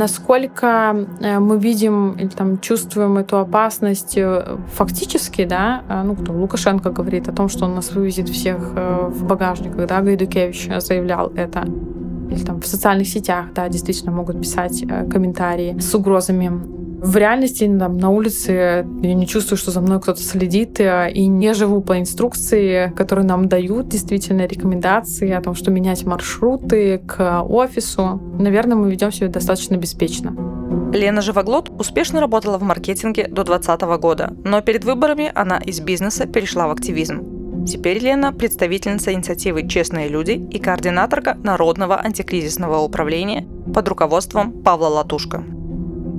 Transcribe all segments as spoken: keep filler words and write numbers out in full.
насколько мы видим или там чувствуем эту опасность фактически, да, ну, кто, Лукашенко говорит о том, что он нас вывезет всех в багажниках, да, Гайдукевич заявлял это. Или там в социальных сетях, да, действительно могут писать комментарии с угрозами. В реальности, там, на улице я не чувствую, что за мной кто-то следит, и не живу по инструкции, которые нам дают, действительно, рекомендации о том, что менять маршруты к офису. Наверное, мы ведем себя достаточно беспечно. Лена Живоглод успешно работала в маркетинге до двадцатого года, но перед выборами она из бизнеса перешла в активизм. Теперь Лена – представительница инициативы «Честные люди» и координаторка Народного антикризисного управления под руководством Павла Латушко.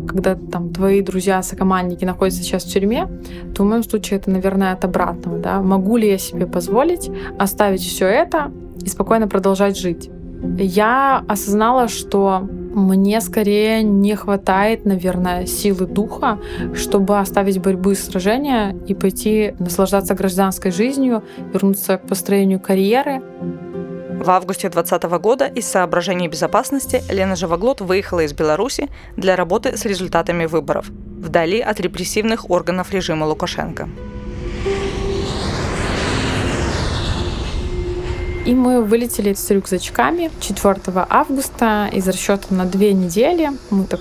Когда там твои друзья, сокомандники находятся сейчас в тюрьме, то в моем случае это, наверное, от обратного. Да? Могу ли я себе позволить оставить все это и спокойно продолжать жить? Я осознала, что мне скорее не хватает, наверное, силы духа, чтобы оставить борьбу и сражения и пойти наслаждаться гражданской жизнью, вернуться к построению карьеры. В августе двадцатого года из соображений безопасности Лена Живоглод выехала из Беларуси для работы с результатами выборов, вдали от репрессивных органов режима Лукашенко. И мы вылетели с рюкзачками четвёртого августа из расчета на две недели. Мы так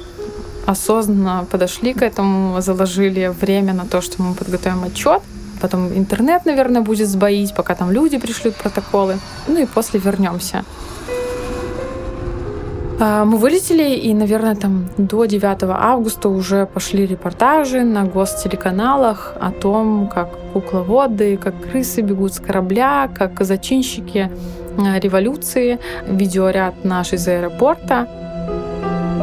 осознанно подошли к этому, заложили время на то, что мы подготовим отчет. Потом интернет, наверное, будет сбоить, пока там люди пришлют протоколы. Ну и после вернемся. Мы вылетели, и, наверное, там до девятого августа уже пошли репортажи на гостелеканалах о том, как кукловоды, как крысы бегут с корабля, как зачинщики революции, видеоряд наш из аэропорта.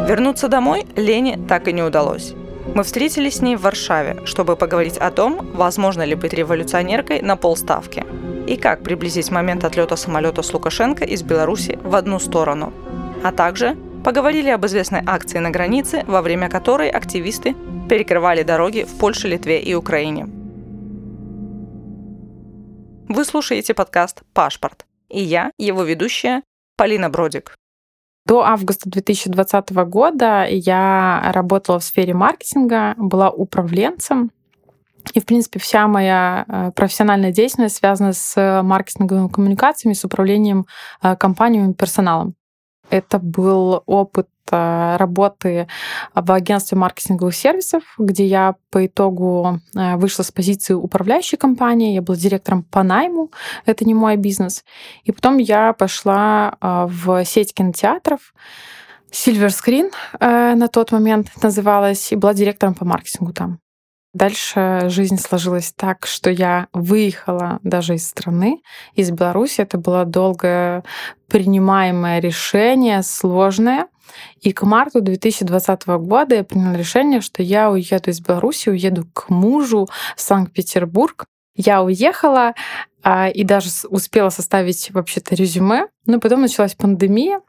Вернуться домой Лене так и не удалось. Мы встретились с ней в Варшаве, чтобы поговорить о том, возможно ли быть революционеркой на полставки, и как приблизить момент отлета самолета с Лукашенко из Беларуси в одну сторону. А также поговорили об известной акции на границе, во время которой активисты перекрывали дороги в Польше, Литве и Украине. Вы слушаете подкаст «Пашпорт», и я, его ведущая, Полина Бродик. До августа две тысячи двадцатого года я работала в сфере маркетинга, была управленцем. И, в принципе, вся моя профессиональная деятельность связана с маркетинговыми коммуникациями, с управлением компаниями и персоналом. Это был опыт работы в агентстве маркетинговых сервисов, где я по итогу вышла с позиции управляющей компании, я была директором по найму, это не мой бизнес. И потом я пошла в сеть кинотеатров, Silver Screen на тот момент называлась, и была директором по маркетингу там. Дальше жизнь сложилась так, что я выехала даже из страны, из Беларуси. Это было долго принимаемое решение, сложное. И к марту две тысячи двадцатого года я приняла решение, что я уеду из Беларуси, уеду к мужу в Санкт-Петербург. Я уехала и даже успела составить вообще-то резюме. Но потом началась пандемия.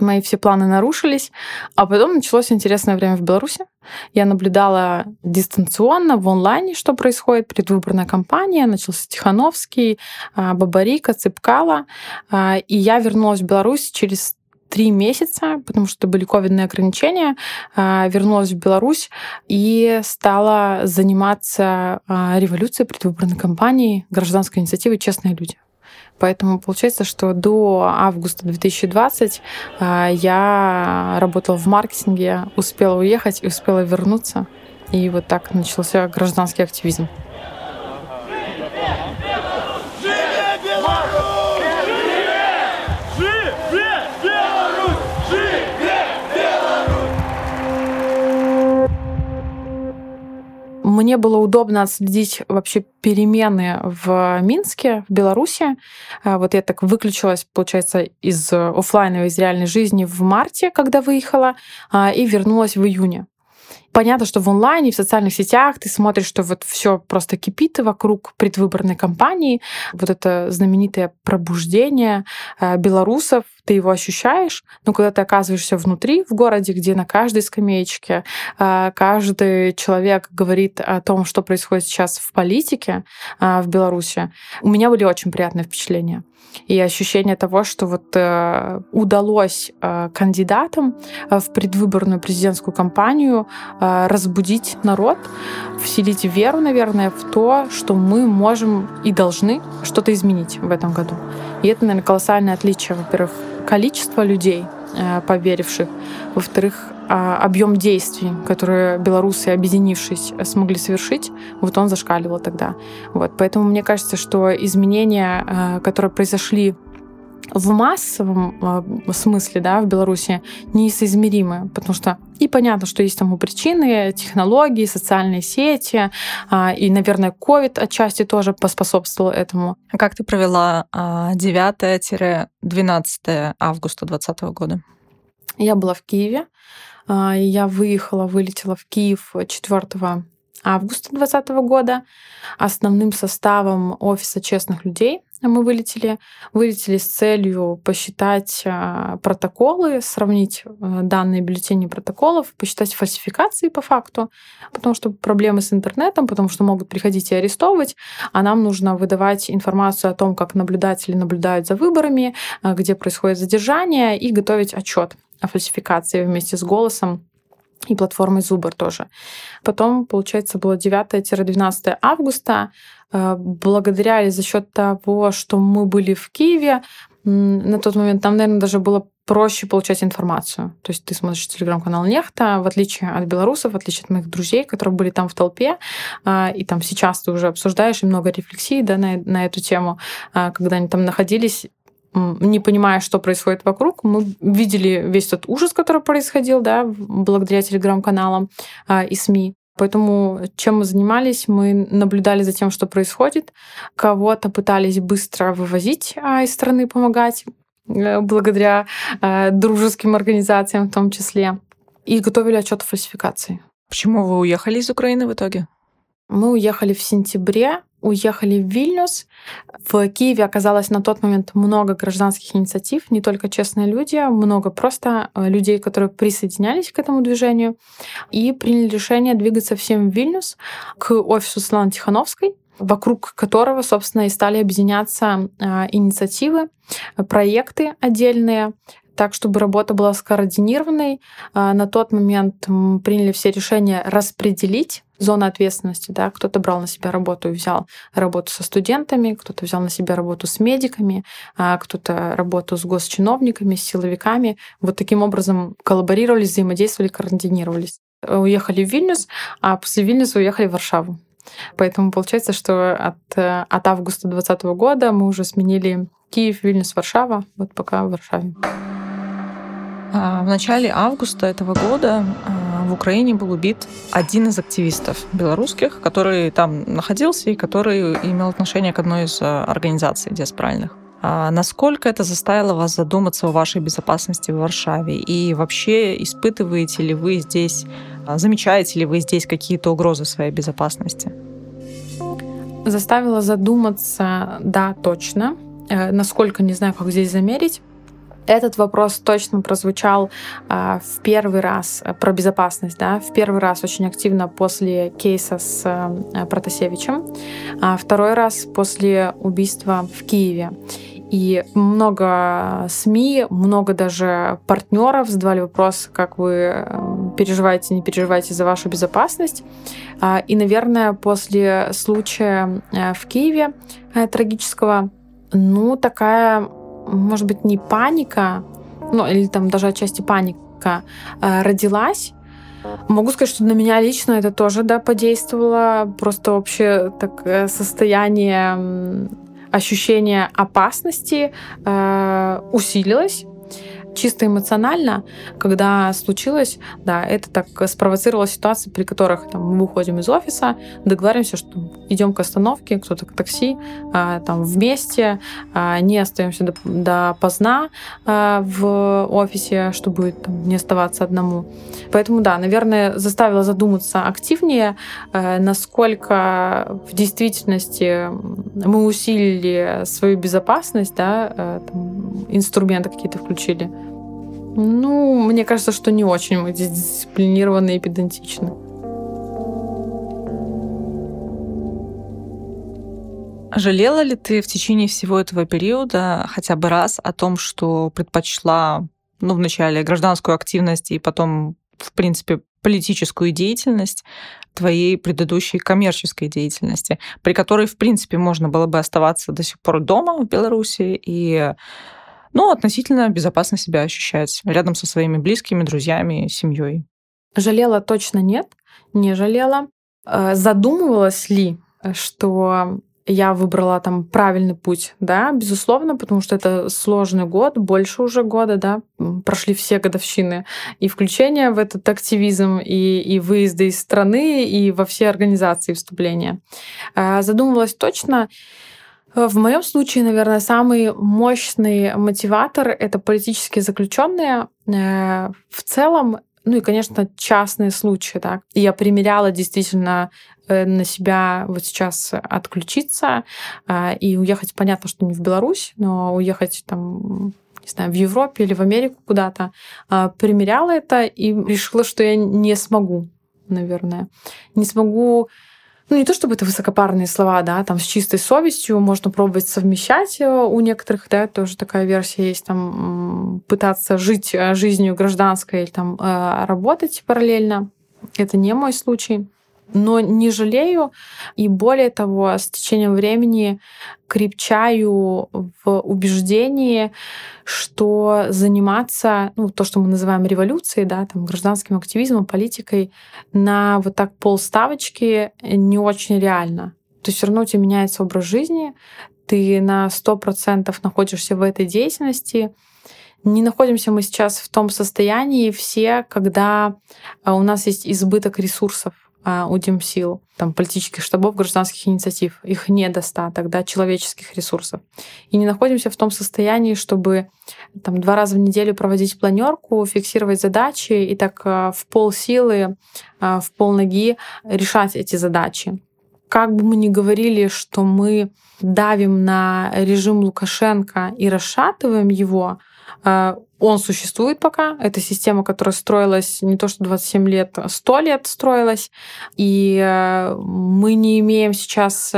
Мои все планы нарушились, а потом началось интересное время в Беларуси. Я наблюдала дистанционно, в онлайне, что происходит, предвыборная кампания, начался Тихановский, Бабарико, Цепкало, и я вернулась в Беларусь через три месяца, потому что были ковидные ограничения, вернулась в Беларусь и стала заниматься революцией, предвыборной кампанией, гражданской инициативой «Честные люди». Поэтому получается, что до августа две тысячи двадцатого я работала в маркетинге, успела уехать и успела вернуться. И вот так начался гражданский активизм. Мне было удобно отследить вообще перемены в Минске, в Беларуси. Вот я так выключилась, получается, из офлайновой, из реальной жизни в марте, когда выехала, и вернулась в июне. Понятно, что в онлайне, в социальных сетях ты смотришь, что вот все просто кипит вокруг предвыборной кампании. Вот это знаменитое пробуждение белорусов, ты его ощущаешь, но когда ты оказываешься внутри, в городе, где на каждой скамеечке каждый человек говорит о том, что происходит сейчас в политике в Беларуси, у меня были очень приятные впечатления. И ощущение того, что вот удалось кандидатам в предвыборную президентскую кампанию разбудить народ, вселить веру, наверное, в то, что мы можем и должны что-то изменить в этом году. И это, наверное, колоссальное отличие, во-первых, количество людей, поверивших, во-вторых, объем действий, которые белорусы, объединившись, смогли совершить, вот он зашкаливал тогда. Вот. Поэтому мне кажется, что изменения, которые произошли в массовом смысле, да, в Беларуси, несоизмеримы, потому что и понятно, что есть тому причины, технологии, социальные сети, и, наверное, ковид отчасти тоже поспособствовал этому. Как ты провела девятое-двенадцатое августа двадцатого года? Я была в Киеве. Я выехала, вылетела в Киев четвёртого августа двадцатого года. Основным составом офиса «Честных людей» мы вылетели. Вылетели с целью посчитать протоколы, сравнить данные бюллетени протоколов, посчитать фальсификации по факту, потому что проблемы с интернетом, потому что могут приходить и арестовывать, а нам нужно выдавать информацию о том, как наблюдатели наблюдают за выборами, где происходит задержание, и готовить отчет о фальсификации вместе с «Голосом» и платформой «Зубр» тоже. Потом, получается, было девятое-двенадцатое августа. Благодаря или за счет того, что мы были в Киеве, на тот момент там, наверное, даже было проще получать информацию. То есть ты смотришь телеграм-канал «Нехта», в отличие от белорусов, в отличие от моих друзей, которые были там в толпе, и там сейчас ты уже обсуждаешь, и много рефлексий, да, на, на эту тему, когда они там находились, не понимая, что происходит вокруг. Мы видели весь тот ужас, который происходил, да, благодаря телеграм-каналам и СМИ. Поэтому чем мы занимались? Мы наблюдали за тем, что происходит. Кого-то пытались быстро вывозить из страны, помогать, благодаря дружеским организациям в том числе. И готовили отчет о фальсификации. Почему вы уехали из Украины в итоге? Мы уехали в сентябре, уехали в Вильнюс. В Киеве оказалось на тот момент много гражданских инициатив, не только «Честные люди», много просто людей, которые присоединялись к этому движению, и приняли решение двигаться всем в Вильнюс к офису Светланы Тихановской, вокруг которого, собственно, и стали объединяться инициативы, проекты отдельные, так, чтобы работа была скоординированной. На тот момент приняли все решения распределить зоны ответственности. Да? Кто-то брал на себя работу и взял работу со студентами, кто-то взял на себя работу с медиками, кто-то работу с госчиновниками, с силовиками. Вот таким образом коллаборировали, взаимодействовали, координировались. Уехали в Вильнюс, а после Вильнюса уехали в Варшаву. Поэтому получается, что от, от августа двадцатого года мы уже сменили Киев, Вильнюс, Варшава. Вот пока в Варшаве. В начале августа этого года в Украине был убит один из активистов белорусских, который там находился и который имел отношение к одной из организаций диаспоральных. Насколько это заставило вас задуматься о вашей безопасности в Варшаве? И вообще испытываете ли вы здесь, замечаете ли вы здесь какие-то угрозы своей безопасности? Заставило задуматься, да, точно. Насколько, не знаю, как здесь замерить. Этот вопрос точно прозвучал э, в первый раз э, про безопасность, да, в первый раз очень активно после кейса с э, Протасевичем, а второй раз после убийства в Киеве. И много СМИ, много даже партнеров задавали вопрос, как вы переживаете, не переживаете за вашу безопасность. И, наверное, после случая в Киеве э, трагического, ну, такая... может быть, не паника, ну, или там даже отчасти паника э, родилась. Могу сказать, что на меня лично это тоже, да, подействовало. Просто общее так, состояние, ощущение опасности э, усилилось. чисто эмоционально, когда случилось, да, это так спровоцировало ситуации, при которых там, мы выходим из офиса, договариваемся, что идем к остановке, кто-то к такси, э, там вместе, э, не остаемся до, до поздна э, в офисе, чтобы там, не оставаться одному. Поэтому, да, наверное, заставило задуматься активнее, э, насколько в действительности мы усилили свою безопасность, да, э, там, инструменты какие-то включили. Ну, мне кажется, что не очень мы здесь дисциплинированы и педантичны. Жалела ли ты в течение всего этого периода хотя бы раз о том, что предпочла, ну, вначале гражданскую активность и потом, в принципе, политическую деятельность твоей предыдущей коммерческой деятельности, при которой, в принципе, можно было бы оставаться до сих пор дома в Беларуси и... ну, относительно безопасно себя ощущать рядом со своими близкими, друзьями, семьей. Жалела точно нет, не жалела. Задумывалась ли, что я выбрала там правильный путь? Да, безусловно, потому что это сложный год, больше уже года, да, прошли все годовщины. И включение в этот активизм, и, и выезды из страны, и во все организации вступления. Задумывалась точно. В моем случае, наверное, самый мощный мотиватор — это политические заключенные в целом, ну и, конечно, частные случаи. Да? И я примеряла действительно на себя вот сейчас отключиться и уехать, понятно, что не в Беларусь, но уехать там, не знаю, в Европе или в Америку куда-то. Примеряла это и решила, что я не смогу, наверное. Не смогу. Ну, не то чтобы это высокопарные слова, да, там с чистой совестью можно пробовать совмещать у некоторых, да, тоже такая версия есть, там пытаться жить жизнью гражданской или там работать параллельно. Это не мой случай. Но не жалею, и более того, с течением времени крепчаю в убеждении, что заниматься, ну, то, что мы называем революцией, да, там, гражданским активизмом, политикой, на вот так полставочки не очень реально. То есть все равно у тебя меняется образ жизни, ты на сто процентов находишься в этой деятельности. Не находимся мы сейчас в том состоянии все, когда у нас есть избыток ресурсов, у Демсил, там, политических штабов, гражданских инициатив. Их недостаток, да, человеческих ресурсов. И не находимся в том состоянии, чтобы там, два раза в неделю проводить планерку, фиксировать задачи и так в полсилы, в полноги решать эти задачи. Как бы мы ни говорили, что мы давим на режим Лукашенко и расшатываем его, он существует пока. Это система, которая строилась не то что двадцать семь лет, сто лет строилась. И мы не имеем сейчас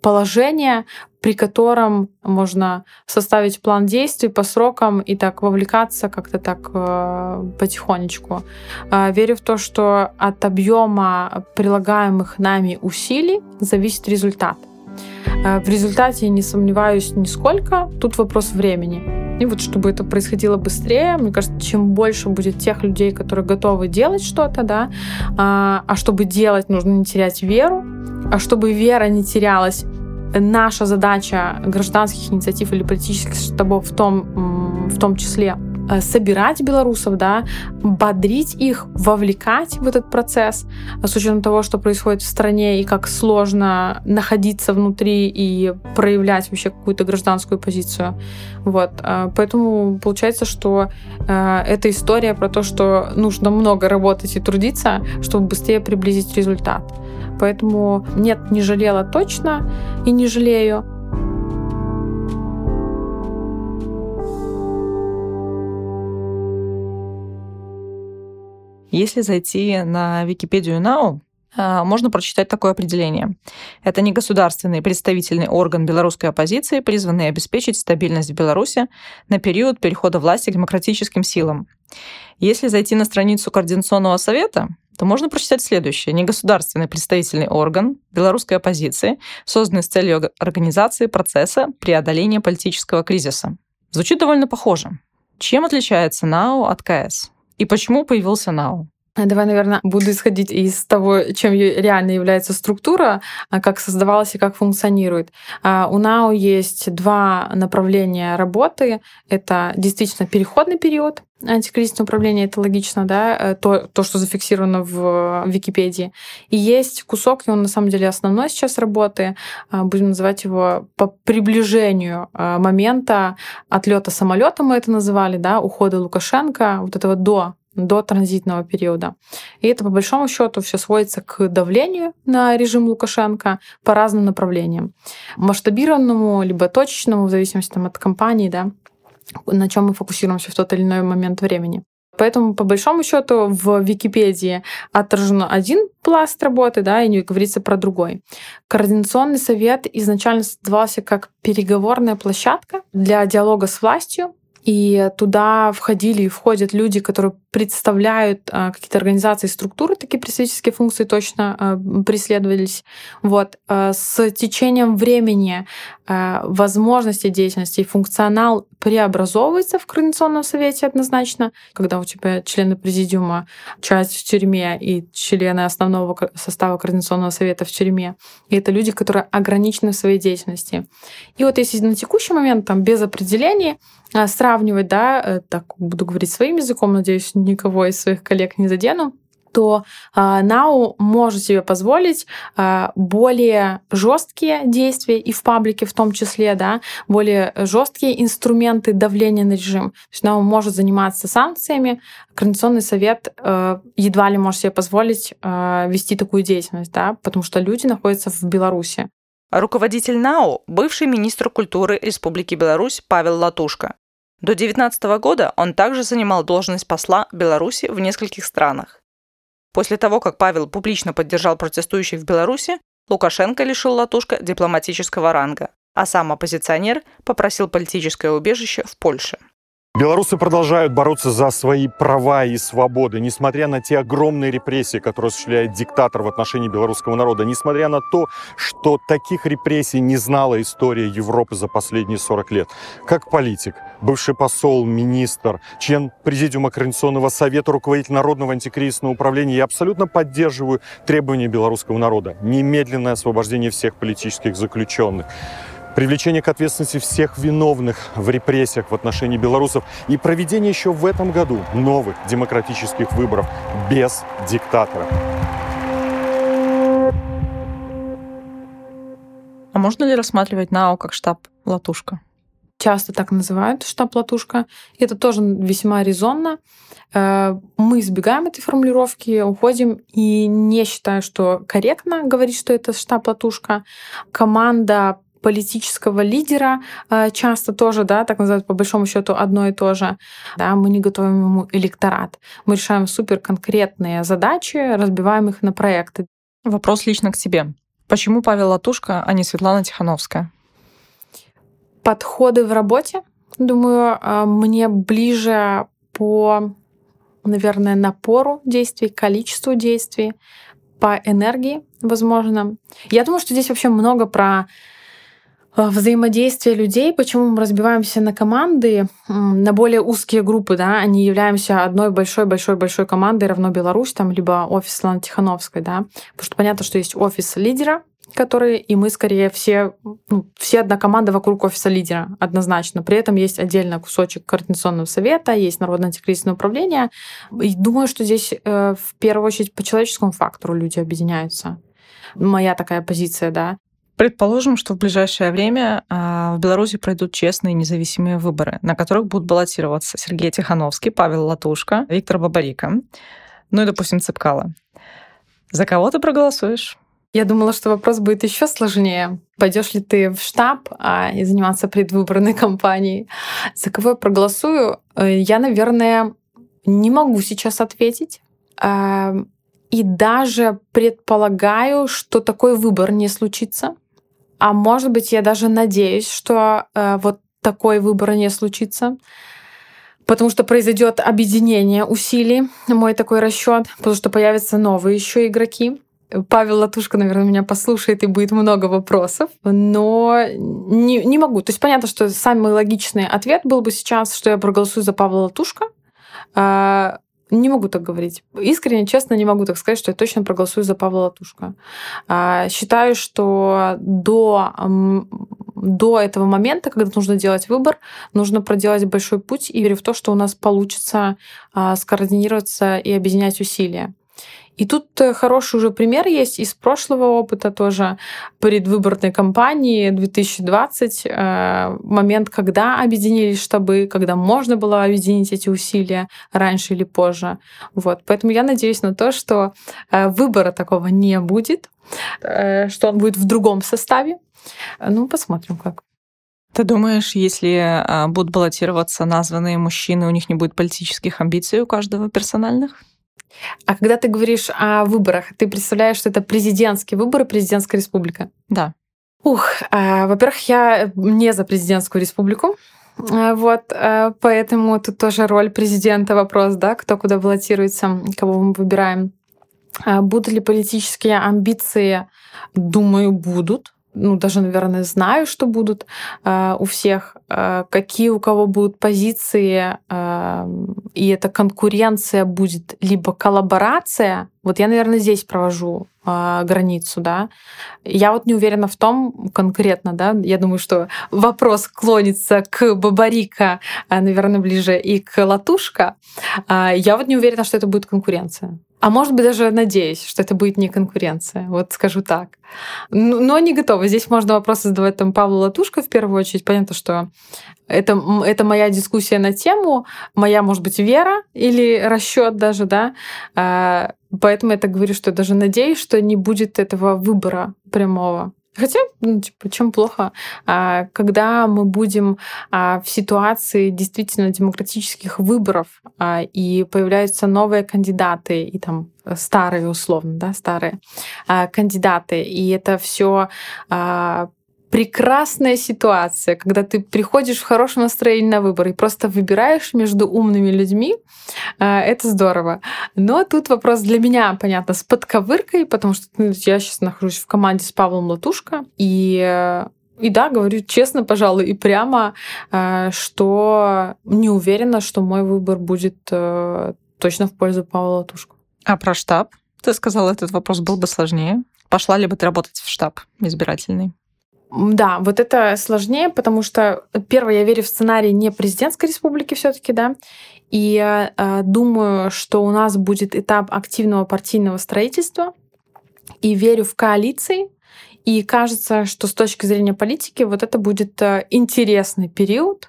положения, при котором можно составить план действий по срокам и так вовлекаться как-то так потихонечку. Верю в то, что от объема прилагаемых нами усилий зависит результат. В результате не сомневаюсь нисколько. Тут вопрос времени. И вот чтобы это происходило быстрее, мне кажется, чем больше будет тех людей, которые готовы делать что-то, да, а, а чтобы делать, нужно не терять веру, а чтобы вера не терялась, наша задача гражданских инициатив или политических штабов в том, в том числе собирать белорусов, да, бодрить их, вовлекать в этот процесс, с учетом того, что происходит в стране и как сложно находиться внутри и проявлять вообще какую-то гражданскую позицию. Вот. Поэтому получается, что эта история про то, что нужно много работать и трудиться, чтобы быстрее приблизить результат. Поэтому нет, не жалела точно и не жалею. Если зайти на Википедию НАУ, можно прочитать такое определение. Это негосударственный представительный орган белорусской оппозиции, призванный обеспечить стабильность в Беларуси на период перехода власти к демократическим силам. Если зайти на страницу Координационного совета, то можно прочитать следующее. Негосударственный представительный орган белорусской оппозиции, созданный с целью организации процесса преодоления политического кризиса. Звучит довольно похоже. Чем отличается НАУ от ка эс? И почему появился НАУ? Давай, наверное, буду исходить из того, чем реально является структура, как создавалась и как функционирует. У НАУ есть два направления работы. Это действительно переходный период, антикризисное управление, это логично, да, то, то, что зафиксировано в Википедии. И есть кусок, и он на самом деле основной сейчас работы, будем называть его по приближению момента отлета самолета, мы это называли, да, ухода Лукашенко, вот этого до до транзитного периода. И это, по большому счету, все сводится к давлению на режим Лукашенко по разным направлениям. Масштабированному, либо точечному, в зависимости там, от компании, да, на чем мы фокусируемся в тот или иной момент времени. Поэтому, по большому счету, в Википедии отражен один пласт работы, да, и не говорится про другой. Координационный совет изначально создавался как переговорная площадка для диалога с властью, и туда входили и входят люди, которые представляют какие-то организации, структуры, такие представительские функции точно преследовались. Вот. С течением времени возможности деятельности и функционал преобразовывается в Координационном совете однозначно, когда у тебя члены президиума, часть в тюрьме и члены основного состава Координационного совета в тюрьме. И это люди, которые ограничены в своей деятельности. И вот если на текущий момент там, без определений сравнивать, да, так буду говорить своим языком, надеюсь, никого из своих коллег не задену, то НАУ может себе позволить более жесткие действия и в паблике в том числе, да, более жесткие инструменты давления на режим. То есть НАУ может заниматься санкциями, Координационный совет едва ли может себе позволить вести такую деятельность, да, потому что люди находятся в Беларуси. Руководитель НАУ — бывший министр культуры Республики Беларусь Павел Латушко. До девятнадцатого года он также занимал должность посла Беларуси в нескольких странах. После того, как Павел публично поддержал протестующих в Беларуси, Лукашенко лишил Латушко дипломатического ранга, а сам оппозиционер попросил политическое убежище в Польше. Белорусы продолжают бороться за свои права и свободы, несмотря на те огромные репрессии, которые осуществляет диктатор в отношении белорусского народа, несмотря на то, что таких репрессий не знала история Европы за последние сорок лет. Как политик, бывший посол, министр, член Президиума Координационного совета, руководитель Народного антикризисного управления, я абсолютно поддерживаю требования белорусского народа. Немедленное освобождение всех политических заключенных, привлечение к ответственности всех виновных в репрессиях в отношении белорусов и проведение еще в этом году новых демократических выборов без диктатора. А можно ли рассматривать НАО как штаб Латушко? Часто так называют штаб Латушко. Это тоже весьма резонно. Мы избегаем этой формулировки, уходим и не считаю, что корректно говорить, что это штаб Латушко. Команда политического лидера часто тоже, да, так называют по большому счету одно и то же. Да, мы не готовим ему электорат. Мы решаем суперконкретные задачи, разбиваем их на проекты. Вопрос лично к тебе. Почему Павел Латушко, а не Светлана Тихановская? Подходы в работе, думаю, мне ближе по, наверное, напору действий, количеству действий, по энергии, возможно. Я думаю, что здесь вообще много про взаимодействие людей, почему мы разбиваемся на команды, на более узкие группы, да, а не являемся одной большой-большой-большой командой, равно Беларусь, там, либо офис Светланы Тихановской, да, потому что понятно, что есть офис лидера, который, и мы скорее все, ну, все одна команда вокруг офиса лидера, однозначно. При этом есть отдельно кусочек Координационного совета, есть Народное антикризисное управление, и думаю, что здесь э, в первую очередь по человеческому фактору люди объединяются. Моя такая позиция, да. Предположим, что в ближайшее время в Беларуси пройдут честные и независимые выборы, на которых будут баллотироваться Сергей Тихановский, Павел Латушко, Виктор Бабарико, ну и, допустим, Цепкало. За кого ты проголосуешь? Я думала, что вопрос будет еще сложнее. Пойдешь ли ты в штаб а, и заниматься предвыборной кампанией? За кого я проголосую? Я, наверное, не могу сейчас ответить. И даже предполагаю, что такой выбор не случится. А может быть, я даже надеюсь, что э, вот такой выбор не случится, потому что произойдет объединение усилий, мой такой расчет, потому что появятся новые еще игроки. Павел Латушко, наверное, меня послушает, и будет много вопросов, но не, не могу. То есть понятно, что самый логичный ответ был бы сейчас, что я проголосую за Павла Латушко, э, Не могу так говорить. Искренне, честно, не могу так сказать, что я точно проголосую за Павла Латушко. Считаю, что до, до этого момента, когда нужно делать выбор, нужно проделать большой путь, и верю в то, что у нас получится скоординироваться и объединять усилия. И тут хороший уже пример есть из прошлого опыта тоже предвыборной кампании две тысячи двадцатого, момент, когда объединились штабы, когда можно было объединить эти усилия раньше или позже. Вот. Поэтому я надеюсь на то, что выбора такого не будет, что он будет в другом составе. Ну, посмотрим, как. Ты думаешь, если будут баллотироваться названные мужчины, у них не будет политических амбиций у каждого персональных? А когда ты говоришь о выборах, ты представляешь, что это президентские выборы, президентская республика? Да. Ух, э, во-первых, я не за президентскую республику, э, вот, э, поэтому тут тоже роль президента вопрос, да, кто куда баллотируется, кого мы выбираем. Э, будут ли политические амбиции? Думаю, будут. Ну, даже, наверное, знаю, что будут э, у всех, э, какие у кого будут позиции, э, и эта конкуренция будет, либо коллаборация. Вот я, наверное, здесь провожу э, границу, да. Я вот не уверена в том конкретно, да. Я думаю, что вопрос клонится к Бабарико, э, наверное, ближе, и к Латушко. Э, я вот не уверена, что это будет конкуренция. А может быть, даже надеюсь, что это будет не конкуренция. Вот скажу так. Но не готова. Здесь можно вопросы задавать там Павлу Латушко в первую очередь. Понятно, что это, это моя дискуссия на тему, моя, может быть, вера или расчет даже, да. Поэтому я так говорю, что даже надеюсь, что не будет этого выбора прямого. Хотя, ну, типа, чем плохо, когда мы будем в ситуации действительно демократических выборов, и появляются новые кандидаты, и там старые, условно, да, старые кандидаты, и это все прекрасная ситуация, когда ты приходишь в хорошем настроении на выбор и просто выбираешь между умными людьми, это здорово. Но тут вопрос для меня, понятно, с подковыркой, потому что я сейчас нахожусь в команде с Павлом Латушко, и, и да, говорю честно, пожалуй, и прямо, что не уверена, что мой выбор будет точно в пользу Павла Латушко. А про штаб? Ты сказала, этот вопрос был бы сложнее. Пошла ли бы ты работать в штаб избирательный? Да, вот это сложнее, потому что, первое, я верю в сценарий не президентской республики все-таки, да, и э, думаю, что у нас будет этап активного партийного строительства, и верю в коалиции, и кажется, что с точки зрения политики вот это будет э, интересный период,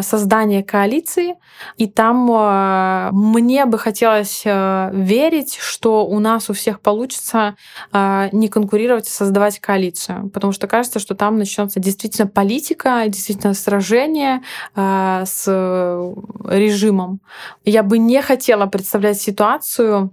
создание коалиции, и там мне бы хотелось верить, что у нас у всех получится не конкурировать, а создавать коалицию, потому что кажется, что там начнется действительно политика, действительно сражение с режимом. Я бы не хотела представлять ситуацию,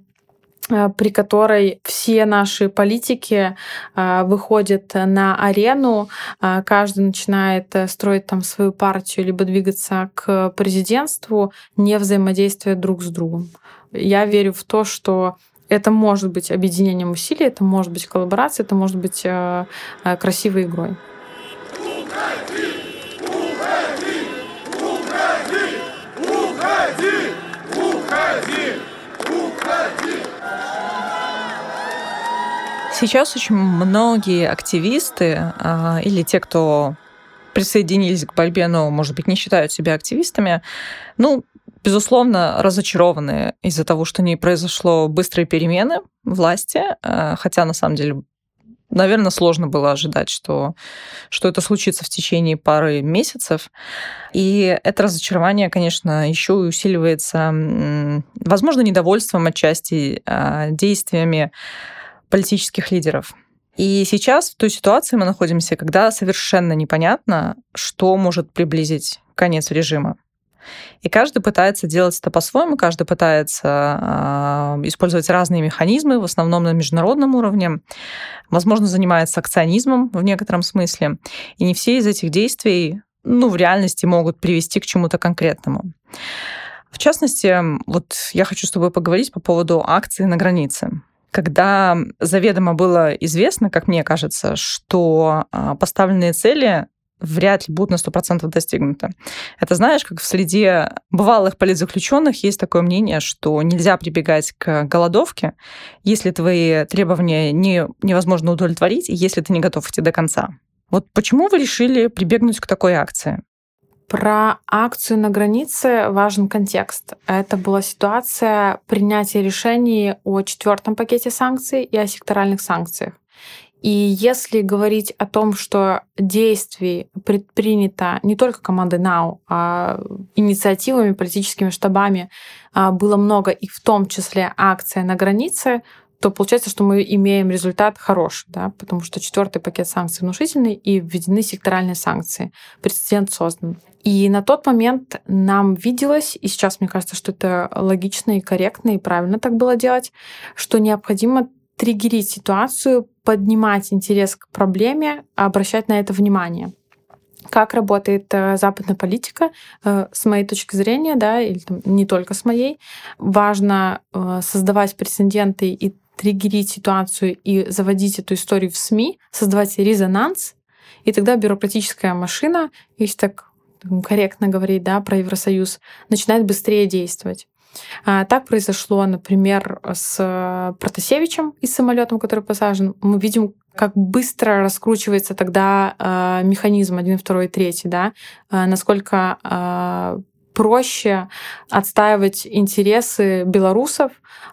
при которой все наши политики выходят на арену, каждый начинает строить там свою партию, либо двигаться к президентству, не взаимодействуя друг с другом. Я верю в то, что это может быть объединением усилий, это может быть коллаборацией, это может быть красивой игрой. Сейчас очень многие активисты э, или те, кто присоединились к борьбе, но, может быть, не считают себя активистами, ну, безусловно, разочарованы из-за того, что не произошло быстрые перемены власти, э, хотя, на самом деле, наверное, сложно было ожидать, что, что это случится в течение пары месяцев. И это разочарование, конечно, еще и усиливается, возможно, недовольством отчасти э, действиями политических лидеров. И сейчас в той ситуации мы находимся, когда совершенно непонятно, что может приблизить конец режима. И каждый пытается делать это по-своему, каждый пытается э, использовать разные механизмы, в основном на международном уровне. Возможно, занимается акционизмом в некотором смысле. И не все из этих действий, ну, в реальности могут привести к чему-то конкретному. В частности, вот я хочу с тобой поговорить по поводу акций на границе. Когда заведомо было известно, как мне кажется, что поставленные цели вряд ли будут на сто процентов достигнуты. Это, знаешь, как в среде бывалых политзаключенных есть такое мнение, что нельзя прибегать к голодовке, если твои требования не, невозможно удовлетворить, если ты не готов идти до конца. Вот почему вы решили прибегнуть к такой акции? Про акцию на границе важен контекст. Это была ситуация принятия решений о четвертом пакете санкций и о секторальных санкциях. И если говорить о том, что действий предпринято не только командой НАУ, а инициативами, политическими штабами было много, и в том числе акция на границе, то получается, что мы имеем результат хороший, да, потому что четвертый пакет санкций внушительный и введены секторальные санкции. Прецедент создан. И на тот момент нам виделось, и сейчас мне кажется, что это логично и корректно, и правильно так было делать, что необходимо триггерить ситуацию, поднимать интерес к проблеме, обращать на это внимание. Как работает западная политика, с моей точки зрения, да, или там, не только с моей, важно создавать прецеденты и триггерить ситуацию и заводить эту историю в СМИ, создавать резонанс, и тогда бюрократическая машина, если так корректно говорить, да, про Евросоюз, начинает быстрее действовать. Так произошло, например, с Протасевичем и самолетом, который посажен. Мы видим, как быстро раскручивается тогда механизм один, два и три, да? Насколько проще отстаивать интересы белорусов,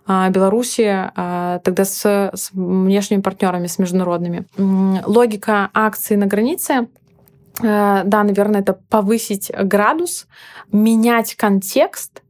Беларуси тогда с, с внешними партнерами, с международными. Логика акции на границе, да, наверное, это повысить градус, менять контекст.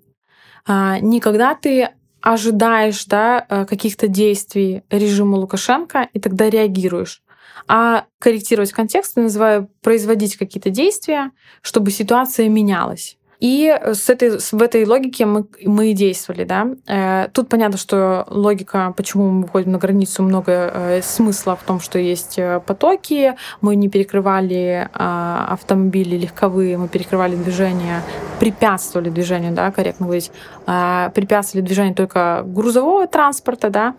Не когда ты ожидаешь, да, каких-то действий режима Лукашенко и тогда реагируешь, а корректировать контекст, я называю производить какие-то действия, чтобы ситуация менялась. И с этой, в этой логике мы, мы и действовали. Да? Тут понятно, что логика, почему мы выходим на границу, много смысла в том, что есть потоки. Мы не перекрывали автомобили легковые, мы перекрывали движение, препятствовали движению, да, корректно говорить, препятствовали движению только грузового транспорта, да?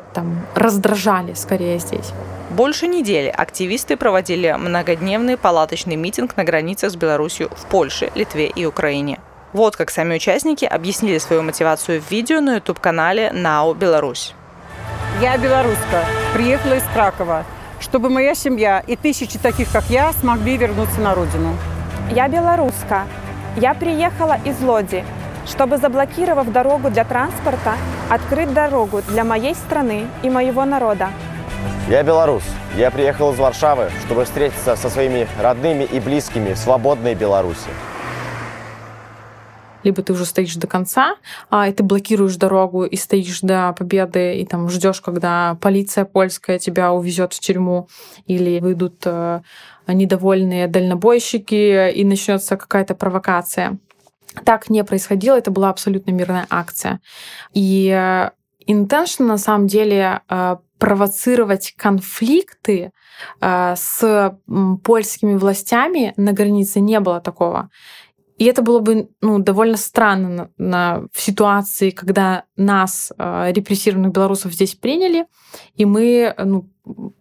Там, раздражали скорее здесь. Больше недели активисты проводили многодневный палаточный митинг на границах с Беларусью в Польше, Литве и Украине. Вот как сами участники объяснили свою мотивацию в видео на YouTube-канале «НАО Беларусь». Я белоруска, приехала из Кракова, чтобы моя семья и тысячи таких, как я, смогли вернуться на родину. Я белоруска. Я приехала из Лоди, чтобы, заблокировав дорогу для транспорта, открыть дорогу для моей страны и моего народа. Я белорус. Я приехал из Варшавы, чтобы встретиться со своими родными и близкими в свободной Беларуси. Либо ты уже стоишь до конца, и ты блокируешь дорогу, и стоишь до победы, и там ждешь, когда полиция польская тебя увезет в тюрьму, или выйдут недовольные дальнобойщики, и начнется какая-то провокация. Так не происходило, это была абсолютно мирная акция. И интеншн, на самом деле, провоцировать конфликты с польскими властями на границе не было такого. И это было бы, ну, довольно странно в ситуации, когда нас, репрессированных белорусов, здесь приняли, и мы, ну,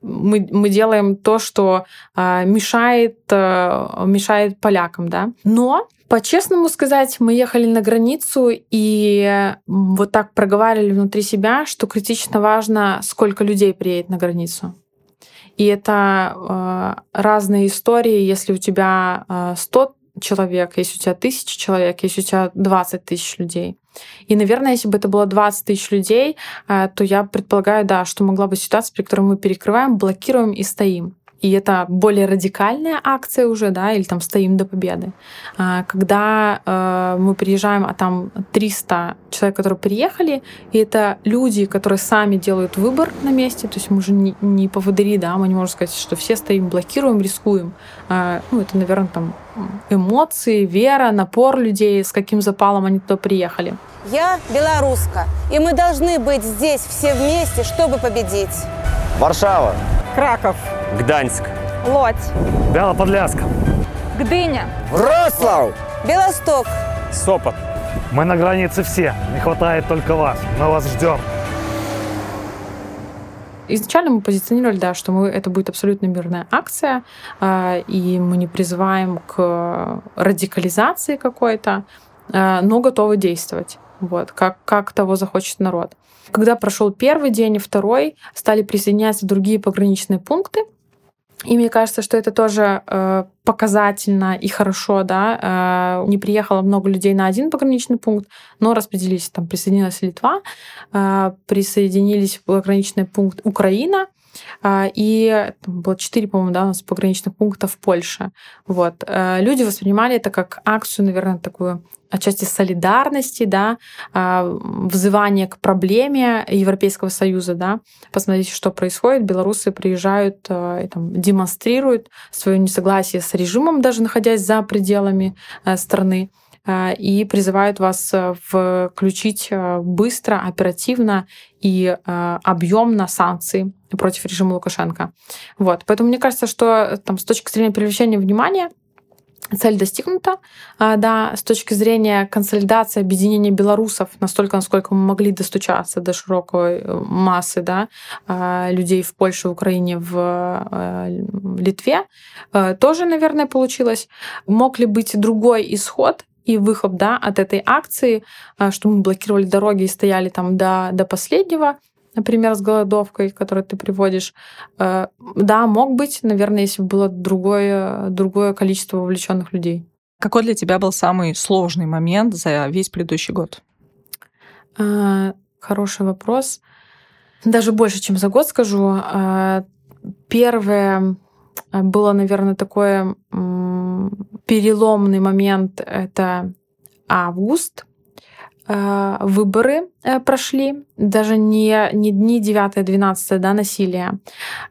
мы, мы делаем то, что мешает, мешает полякам. Да? Но, по-честному сказать, мы ехали на границу и вот так проговаривали внутри себя, что критично важно, сколько людей приедет на границу. И это разные истории, если у тебя сто человек, если у тебя тысяча человек, если у тебя двадцать тысяч людей. И, наверное, если бы это было двадцать тысяч людей, то я предполагаю, да, что могла бы ситуация, при которой мы перекрываем, блокируем и стоим. И это более радикальная акция уже, да, или там стоим до победы. Когда мы приезжаем, а там триста человек, которые приехали, и это люди, которые сами делают выбор на месте, то есть мы же не, не поводыри, да, мы не можем сказать, что все стоим, блокируем, рискуем. Ну, это, наверное, там эмоции, вера, напор людей, с каким запалом они туда приехали. Я белоруска, и мы должны быть здесь все вместе, чтобы победить. Варшава. Краков. Гданьск. Лодь. Бяло-Подляск. Гдыня. Вроцлав. Белосток. Сопот. Мы на границе все. Не хватает только вас. Мы вас ждем. Изначально мы позиционировали, да, что мы, это будет абсолютно мирная акция, и мы не призываем к радикализации какой-то, но готовы действовать, вот, как, как того захочет народ. Когда прошел первый день и второй, стали присоединяться другие пограничные пункты, и мне кажется, что это тоже э, показательно и хорошо, да, э, не приехало много людей на один пограничный пункт, но распределились, там присоединилась Литва, э, присоединились в пограничный пункт Украина, э, и там было четыре, по-моему, да, у нас пограничных пункта в Польше. Вот. Э, люди воспринимали это как акцию, наверное, такую отчасти солидарности, да, взывание к проблеме Европейского Союза, да. Посмотрите, что происходит. Белорусы приезжают и там демонстрируют свое несогласие с режимом, даже находясь за пределами страны, и призывают вас включить быстро, оперативно и объемно санкции против режима Лукашенко. Вот. Поэтому мне кажется, что там, с точки зрения привлечения внимания, цель достигнута, да, с точки зрения консолидации, объединения белорусов настолько, насколько мы могли достучаться до широкой массы, да, людей в Польше, в Украине, в Литве, тоже, наверное, получилось. Мог ли быть другой исход и выход, да, от этой акции, что мы блокировали дороги и стояли там до, до последнего, например, с голодовкой, которую ты приводишь, да, мог быть, наверное, если бы было другое, другое количество вовлеченных людей. Какой для тебя был самый сложный момент за весь предыдущий год? Хороший вопрос. Даже больше, чем за год, скажу. Первое было, наверное, такой переломный момент. Это август. Выборы прошли, даже не, не дни девятое-двенадцатое, да, насилия,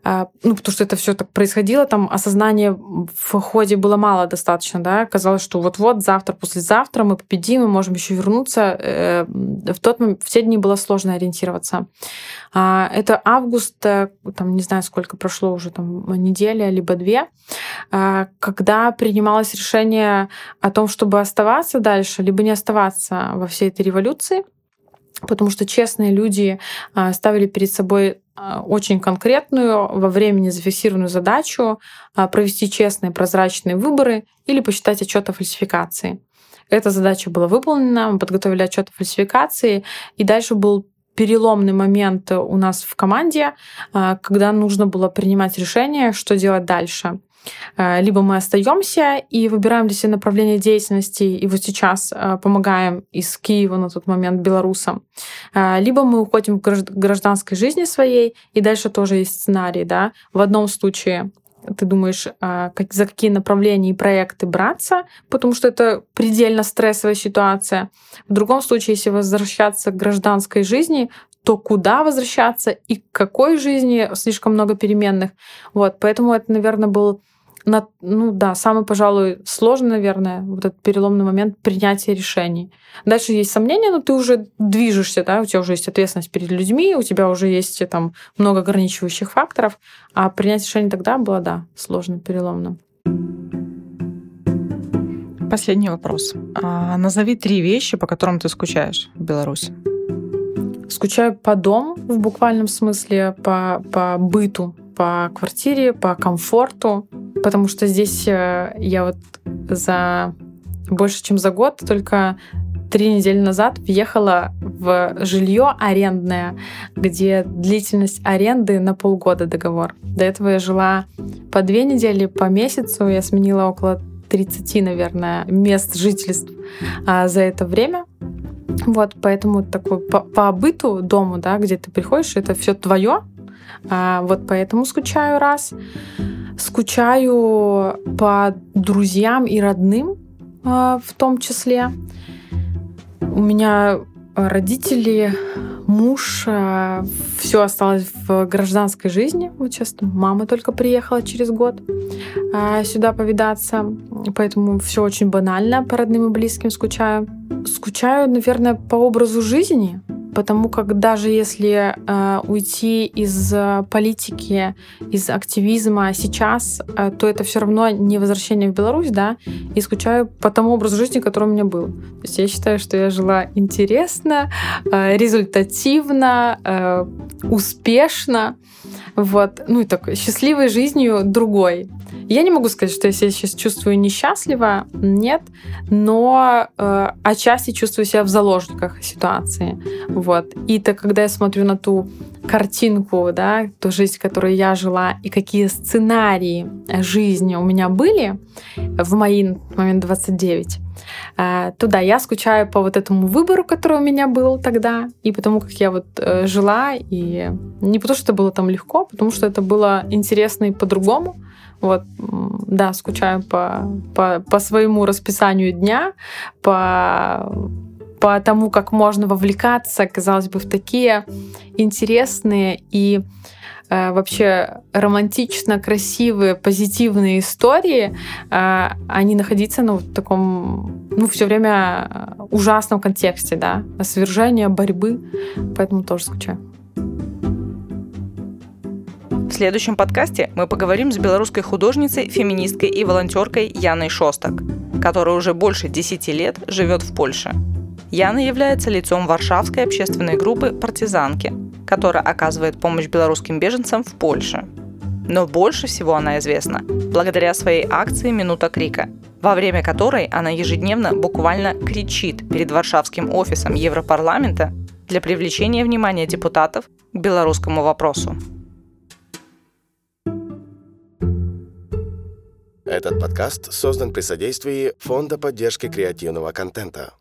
ну, потому что это все так происходило, там осознания в ходе было мало достаточно, да, казалось, что вот-вот, завтра, послезавтра мы победим, мы можем еще вернуться. В тот момент, в те дни было сложно ориентироваться. Это август, там, не знаю, сколько прошло уже, там, неделя, либо две, когда принималось решение о том, чтобы оставаться дальше, либо не оставаться во всей этой революции, потому что честные люди ставили перед собой очень конкретную, во времени зафиксированную задачу провести честные, прозрачные выборы или посчитать отчет о фальсификации. Эта задача была выполнена, мы подготовили отчет о фальсификации, и дальше был переломный момент у нас в команде, когда нужно было принимать решение, что делать дальше. Либо мы остаемся и выбираем для себя направление деятельности, и вот сейчас помогаем из Киева на тот момент белорусам. Либо мы уходим в гражданской жизни своей, и дальше тоже есть сценарий. Да? В одном случае ты думаешь, за какие направления и проекты браться, потому что это предельно стрессовая ситуация. В другом случае, если возвращаться к гражданской жизни, то куда возвращаться и к какой жизни, слишком много переменных. Вот, поэтому это, наверное, был на, ну да, самый, пожалуй, сложный, наверное, вот этот переломный момент принятия решений. Дальше есть сомнения, но ты уже движешься, да, у тебя уже есть ответственность перед людьми, у тебя уже есть там много ограничивающих факторов, а принять решение тогда было, да, сложно, переломно. Последний вопрос. А, назови три вещи, по которым ты скучаешь в Беларуси. Скучаю по дому в буквальном смысле, по, по быту, по квартире, по комфорту, потому что здесь я вот за больше, чем за год, только три недели назад въехала в жилье арендное, где длительность аренды на полгода договор. До этого я жила по две недели, по месяцу, я сменила около тридцати, наверное, мест жительств за это время. Вот, поэтому такой по, по быту дому, да, где ты приходишь, это все твое. А, вот поэтому скучаю раз. Скучаю по друзьям и родным, а, в том числе. У меня родители, муж, а, все осталось в гражданской жизни. Вот сейчас мама только приехала через год а, сюда повидаться. Поэтому все очень банально, по родным и близким скучаю. Скучаю, наверное, по образу жизни, потому как даже если э, уйти из политики, из активизма сейчас, э, то это все равно не возвращение в Беларусь, да, и скучаю по тому образу жизни, который у меня был. То есть я считаю, что я жила интересно, э, результативно, э, успешно, вот, ну и такой счастливой жизнью другой. Я не могу сказать, что я себя сейчас чувствую несчастливо, нет, но э, отчасти чувствую себя в заложниках ситуации, вот. И то, когда я смотрю на ту картинку, да, ту жизнь, которую я жила, и какие сценарии жизни у меня были в мои, на момент двадцать девять, э, то да, я скучаю по вот этому выбору, который у меня был тогда, и потому как я вот э, жила, и не потому что это было там легко, потому что это было интересно и по-другому. Вот, да, скучаю по, по, по своему расписанию дня, по, по тому, как можно вовлекаться, казалось бы, в такие интересные и э, вообще романтично красивые, позитивные истории, э, а не находиться, ну, в таком, ну, все время ужасном контексте, да, свержения, борьбы, поэтому тоже скучаю. В следующем подкасте мы поговорим с белорусской художницей, феминисткой и волонтеркой Яной Шостак, которая уже больше десяти лет живет в Польше. Яна является лицом варшавской общественной группы «Партизанки», которая оказывает помощь белорусским беженцам в Польше. Но больше всего она известна благодаря своей акции «Минута крика», во время которой она ежедневно буквально кричит перед варшавским офисом Европарламента для привлечения внимания депутатов к белорусскому вопросу. Этот подкаст создан при содействии Фонда поддержки креативного контента.